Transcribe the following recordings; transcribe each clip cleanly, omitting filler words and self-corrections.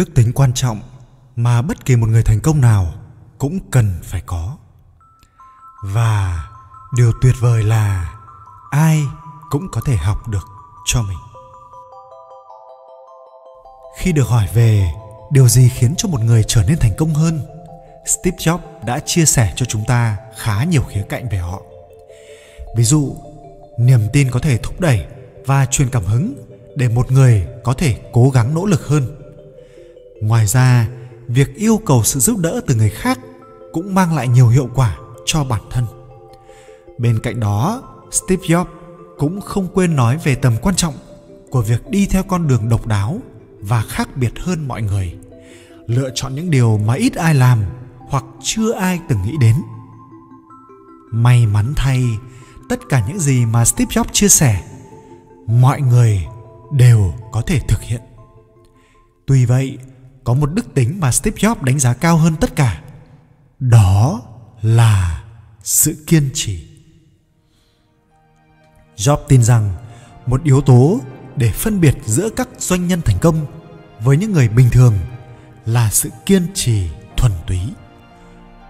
Đức tính quan trọng mà bất kỳ một người thành công nào cũng cần phải có. Và điều tuyệt vời là ai cũng có thể học được cho mình. Khi được hỏi về điều gì khiến cho một người trở nên thành công hơn, Steve Jobs đã chia sẻ cho chúng ta khá nhiều khía cạnh về họ. Ví dụ, niềm tin có thể thúc đẩy và truyền cảm hứng để một người có thể cố gắng nỗ lực hơn. Ngoài ra, việc yêu cầu sự giúp đỡ từ người khác cũng mang lại nhiều hiệu quả cho bản thân. Bên cạnh đó, Steve Jobs cũng không quên nói về tầm quan trọng của việc đi theo con đường độc đáo và khác biệt hơn mọi người, lựa chọn những điều mà ít ai làm hoặc chưa ai từng nghĩ đến. May mắn thay, tất cả những gì mà Steve Jobs chia sẻ, mọi người đều có thể thực hiện. Tuy vậy, có một đức tính mà Steve Jobs đánh giá cao hơn tất cả, đó là sự kiên trì. Jobs tin rằng một yếu tố để phân biệt giữa các doanh nhân thành công với những người bình thường là sự kiên trì thuần túy.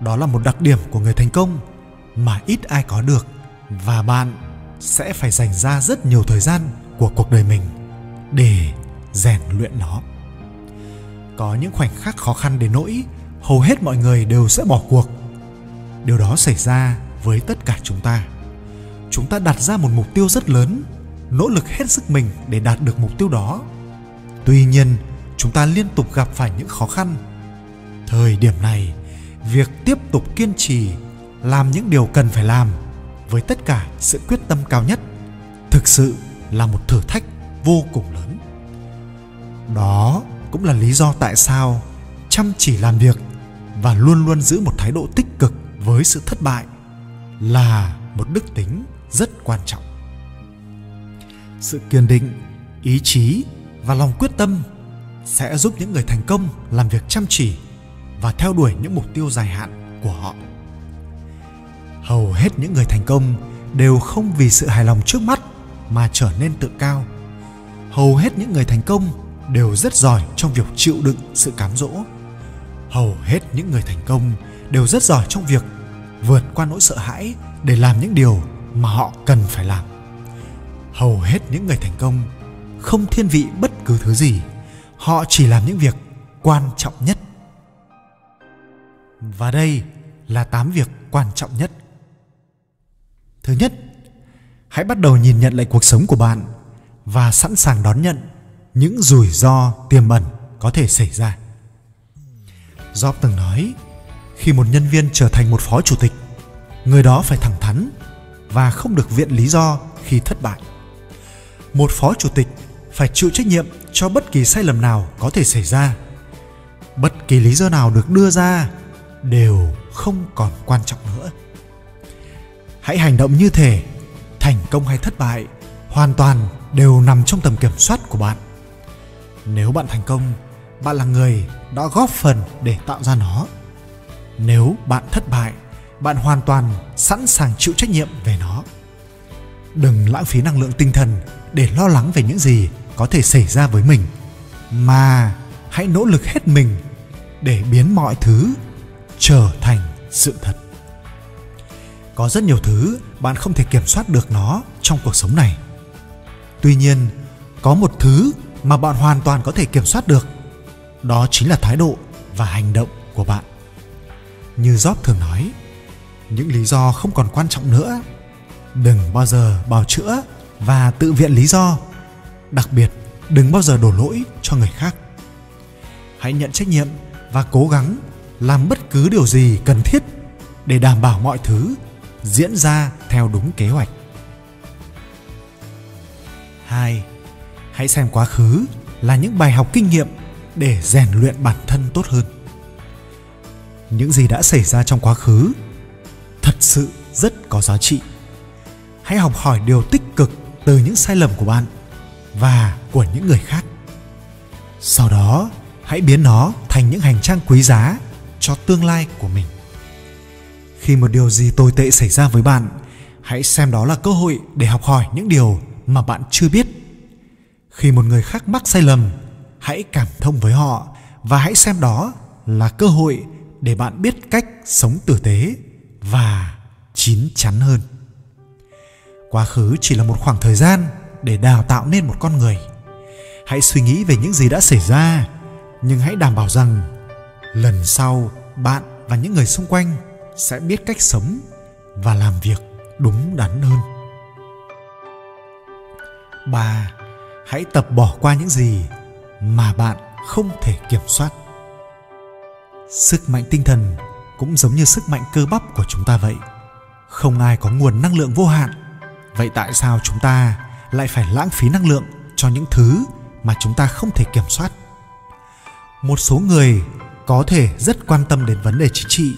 Đó là một đặc điểm của người thành công mà ít ai có được, và bạn sẽ phải dành ra rất nhiều thời gian của cuộc đời mình để rèn luyện nó. Có những khoảnh khắc khó khăn đến nỗi hầu hết mọi người đều sẽ bỏ cuộc. Điều đó xảy ra với tất cả chúng ta. Chúng ta đặt ra một mục tiêu rất lớn, nỗ lực hết sức mình để đạt được mục tiêu đó. Tuy nhiên, chúng ta liên tục gặp phải những khó khăn. Thời điểm này, việc tiếp tục kiên trì, làm những điều cần phải làm với tất cả sự quyết tâm cao nhất, thực sự là một thử thách vô cùng lớn. Đó cũng là lý do tại sao chăm chỉ làm việc và luôn luôn giữ một thái độ tích cực với sự thất bại là một đức tính rất quan trọng. Sự kiên định, ý chí và lòng quyết tâm sẽ giúp những người thành công làm việc chăm chỉ và theo đuổi những mục tiêu dài hạn của họ. Hầu hết những người thành công đều không vì sự hài lòng trước mắt mà trở nên tự cao. Hầu hết những người thành công đều rất giỏi trong việc chịu đựng sự cám dỗ. Hầu hết những người thành công đều rất giỏi trong việc vượt qua nỗi sợ hãi để làm những điều mà họ cần phải làm. Hầu hết những người thành công không thiên vị bất cứ thứ gì, họ chỉ làm những việc quan trọng nhất. Và đây là 8 việc quan trọng nhất. Thứ nhất, hãy bắt đầu nhìn nhận lại cuộc sống của bạn và sẵn sàng đón nhận những rủi ro tiềm ẩn có thể xảy ra. Jobs từng nói, khi một nhân viên trở thành một phó chủ tịch, người đó phải thẳng thắn và không được viện lý do khi thất bại. Một phó chủ tịch phải chịu trách nhiệm cho bất kỳ sai lầm nào có thể xảy ra. Bất kỳ lý do nào được đưa ra đều không còn quan trọng nữa. Hãy hành động như thể thành công hay thất bại hoàn toàn đều nằm trong tầm kiểm soát của bạn. Nếu bạn thành công, bạn là người đã góp phần để tạo ra nó. Nếu bạn thất bại, bạn hoàn toàn sẵn sàng chịu trách nhiệm về nó. Đừng lãng phí năng lượng tinh thần để lo lắng về những gì có thể xảy ra với mình, mà hãy nỗ lực hết mình để biến mọi thứ trở thành sự thật. Có rất nhiều thứ bạn không thể kiểm soát được nó trong cuộc sống này. Tuy nhiên, có một thứ mà bạn hoàn toàn có thể kiểm soát được, đó chính là thái độ và hành động của bạn. Như Jobs thường nói, những lý do không còn quan trọng nữa. Đừng bao giờ bào chữa và tự viện lý do. Đặc biệt, đừng bao giờ đổ lỗi cho người khác. Hãy nhận trách nhiệm và cố gắng làm bất cứ điều gì cần thiết để đảm bảo mọi thứ diễn ra theo đúng kế hoạch. 2. Hãy xem quá khứ là những bài học kinh nghiệm để rèn luyện bản thân tốt hơn. Những gì đã xảy ra trong quá khứ thật sự rất có giá trị. Hãy học hỏi điều tích cực từ những sai lầm của bạn và của những người khác. Sau đó, hãy biến nó thành những hành trang quý giá cho tương lai của mình. Khi một điều gì tồi tệ xảy ra với bạn, hãy xem đó là cơ hội để học hỏi những điều mà bạn chưa biết. Khi một người khác mắc sai lầm, hãy cảm thông với họ và hãy xem đó là cơ hội để bạn biết cách sống tử tế và chín chắn hơn. Quá khứ chỉ là một khoảng thời gian để đào tạo nên một con người. Hãy suy nghĩ về những gì đã xảy ra, nhưng hãy đảm bảo rằng lần sau bạn và những người xung quanh sẽ biết cách sống và làm việc đúng đắn hơn. 3. Hãy tập bỏ qua những gì mà bạn không thể kiểm soát. Sức mạnh tinh thần cũng giống như sức mạnh cơ bắp của chúng ta vậy. Không ai có nguồn năng lượng vô hạn. Vậy tại sao chúng ta lại phải lãng phí năng lượng cho những thứ mà chúng ta không thể kiểm soát? Một số người có thể rất quan tâm đến vấn đề chính trị,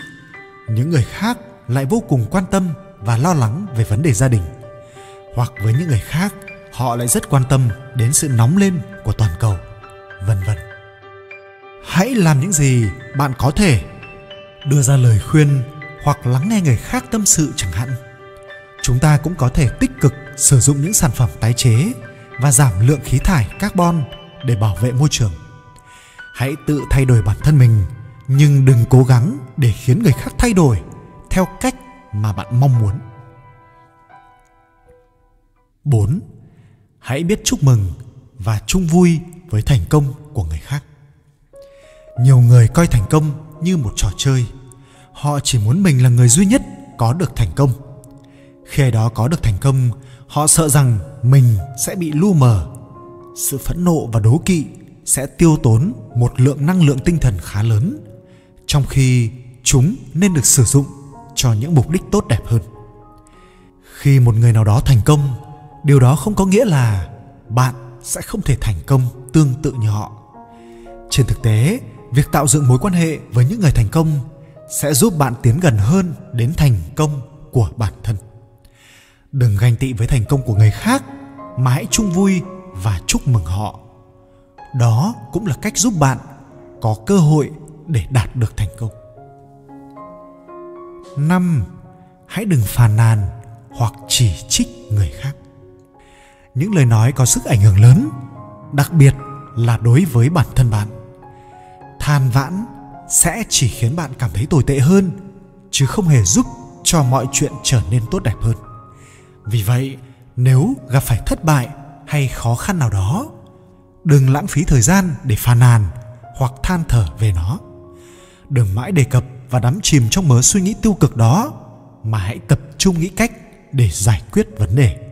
những người khác lại vô cùng quan tâm và lo lắng về vấn đề gia đình. Hoặc với những người khác, họ lại rất quan tâm đến sự nóng lên của toàn cầu, vân vân. Hãy làm những gì bạn có thể, đưa ra lời khuyên hoặc lắng nghe người khác tâm sự chẳng hạn. Chúng ta cũng có thể tích cực sử dụng những sản phẩm tái chế và giảm lượng khí thải carbon để bảo vệ môi trường. Hãy tự thay đổi bản thân mình, nhưng đừng cố gắng để khiến người khác thay đổi theo cách mà bạn mong muốn. 4. Hãy biết chúc mừng và chung vui với thành công của người khác. Nhiều người coi thành công như một trò chơi. Họ chỉ muốn mình là người duy nhất có được thành công. Khi đó có được thành công, họ sợ rằng mình sẽ bị lu mờ. Sự phẫn nộ và đố kỵ sẽ tiêu tốn một lượng năng lượng tinh thần khá lớn, trong khi chúng nên được sử dụng cho những mục đích tốt đẹp hơn. Khi một người nào đó thành công, điều đó không có nghĩa là bạn sẽ không thể thành công tương tự như họ. Trên thực tế, việc tạo dựng mối quan hệ với những người thành công sẽ giúp bạn tiến gần hơn đến thành công của bản thân. Đừng ganh tị với thành công của người khác, mà hãy chung vui và chúc mừng họ. Đó cũng là cách giúp bạn có cơ hội để đạt được thành công. 5. Hãy đừng phàn nàn hoặc chỉ trích người khác. Những lời nói có sức ảnh hưởng lớn, đặc biệt là đối với bản thân bạn. Than vãn sẽ chỉ khiến bạn cảm thấy tồi tệ hơn, chứ không hề giúp cho mọi chuyện trở nên tốt đẹp hơn. Vì vậy, nếu gặp phải thất bại hay khó khăn nào đó, đừng lãng phí thời gian để phàn nàn hoặc than thở về nó. Đừng mãi đề cập và đắm chìm trong mớ suy nghĩ tiêu cực đó, mà hãy tập trung nghĩ cách để giải quyết vấn đề.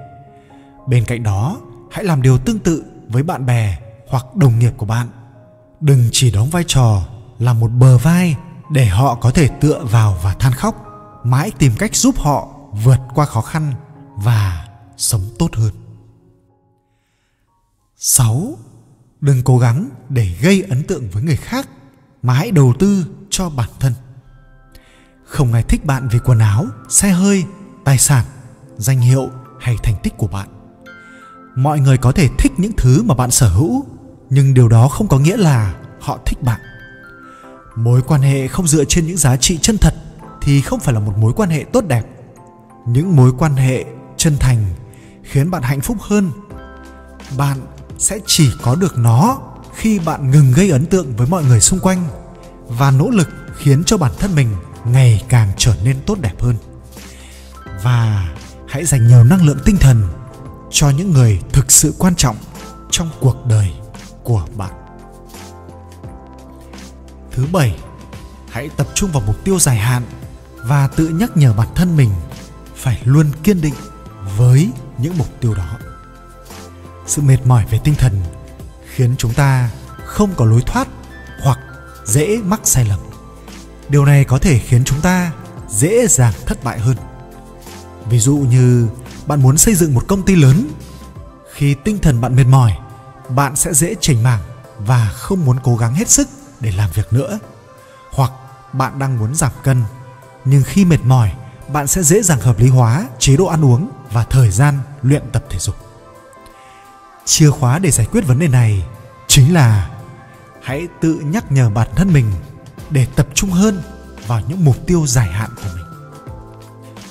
Bên cạnh đó, hãy làm điều tương tự với bạn bè hoặc đồng nghiệp của bạn. Đừng chỉ đóng vai trò là một bờ vai để họ có thể tựa vào và than khóc, mà hãy tìm cách giúp họ vượt qua khó khăn và sống tốt hơn. 6. Đừng cố gắng để gây ấn tượng với người khác, mà hãy đầu tư cho bản thân. Không ai thích bạn vì quần áo, xe hơi, tài sản, danh hiệu hay thành tích của bạn. Mọi người có thể thích những thứ mà bạn sở hữu, nhưng điều đó không có nghĩa là họ thích bạn. Mối quan hệ không dựa trên những giá trị chân thật thì không phải là một mối quan hệ tốt đẹp. Những mối quan hệ chân thành khiến bạn hạnh phúc hơn. Bạn sẽ chỉ có được nó khi bạn ngừng gây ấn tượng với mọi người xung quanh và nỗ lực khiến cho bản thân mình ngày càng trở nên tốt đẹp hơn. Và hãy dành nhiều năng lượng tinh thần cho những người thực sự quan trọng trong cuộc đời của bạn. Thứ 7, hãy tập trung vào mục tiêu dài hạn và tự nhắc nhở bản thân mình phải luôn kiên định với những mục tiêu đó. Sự mệt mỏi về tinh thần khiến chúng ta không có lối thoát hoặc dễ mắc sai lầm. Điều này có thể khiến chúng ta dễ dàng thất bại hơn. Ví dụ như bạn muốn xây dựng một công ty lớn. Khi tinh thần bạn mệt mỏi, bạn sẽ dễ chểnh mảng và không muốn cố gắng hết sức để làm việc nữa. Hoặc bạn đang muốn giảm cân, nhưng khi mệt mỏi, bạn sẽ dễ dàng hợp lý hóa chế độ ăn uống và thời gian luyện tập thể dục. Chìa khóa để giải quyết vấn đề này chính là hãy tự nhắc nhở bản thân mình để tập trung hơn vào những mục tiêu dài hạn của mình.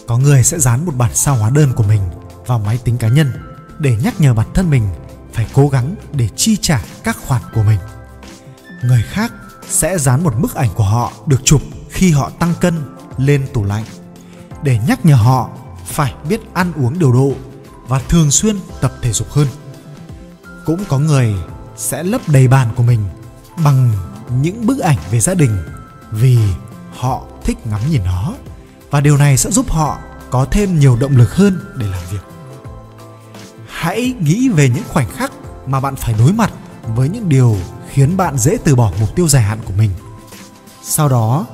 Có người sẽ dán một bản sao hóa đơn của mình vào máy tính cá nhân để nhắc nhở bản thân mình phải cố gắng để chi trả các khoản của mình. Người khác sẽ dán một bức ảnh của họ được chụp khi họ tăng cân lên tủ lạnh để nhắc nhở họ phải biết ăn uống điều độ và thường xuyên tập thể dục hơn. Cũng có người sẽ lấp đầy bàn của mình bằng những bức ảnh về gia đình vì họ thích ngắm nhìn nó, và điều này sẽ giúp họ có thêm nhiều động lực hơn để làm việc. Hãy nghĩ về những khoảnh khắc mà bạn phải đối mặt với những điều khiến bạn dễ từ bỏ mục tiêu dài hạn của mình. Sau đó,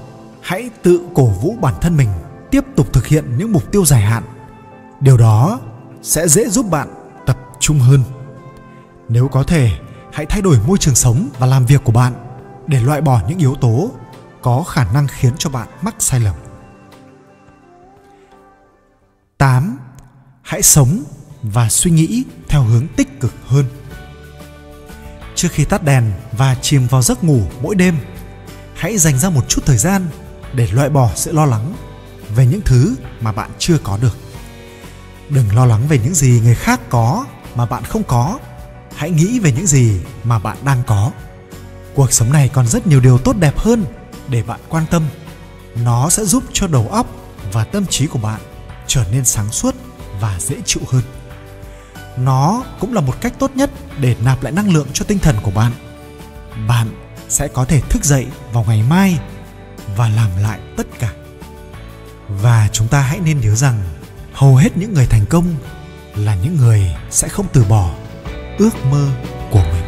hãy tự cổ vũ bản thân mình tiếp tục thực hiện những mục tiêu dài hạn. Điều đó sẽ dễ giúp bạn tập trung hơn. Nếu có thể, hãy thay đổi môi trường sống và làm việc của bạn để loại bỏ những yếu tố có khả năng khiến cho bạn mắc sai lầm. 8. Hãy sống và suy nghĩ theo hướng tích cực hơn. Trước khi tắt đèn và chìm vào giấc ngủ mỗi đêm, hãy dành ra một chút thời gian để loại bỏ sự lo lắng về những thứ mà bạn chưa có được. Đừng lo lắng về những gì người khác có mà bạn không có. Hãy nghĩ về những gì mà bạn đang có. Cuộc sống này còn rất nhiều điều tốt đẹp hơn để bạn quan tâm. Nó sẽ giúp cho đầu óc và tâm trí của bạn trở nên sáng suốt và dễ chịu hơn. Nó cũng là một cách tốt nhất để nạp lại năng lượng cho tinh thần của bạn. Bạn sẽ có thể thức dậy vào ngày mai và làm lại tất cả. Và chúng ta hãy nên nhớ rằng hầu hết những người thành công là những người sẽ không từ bỏ ước mơ của mình.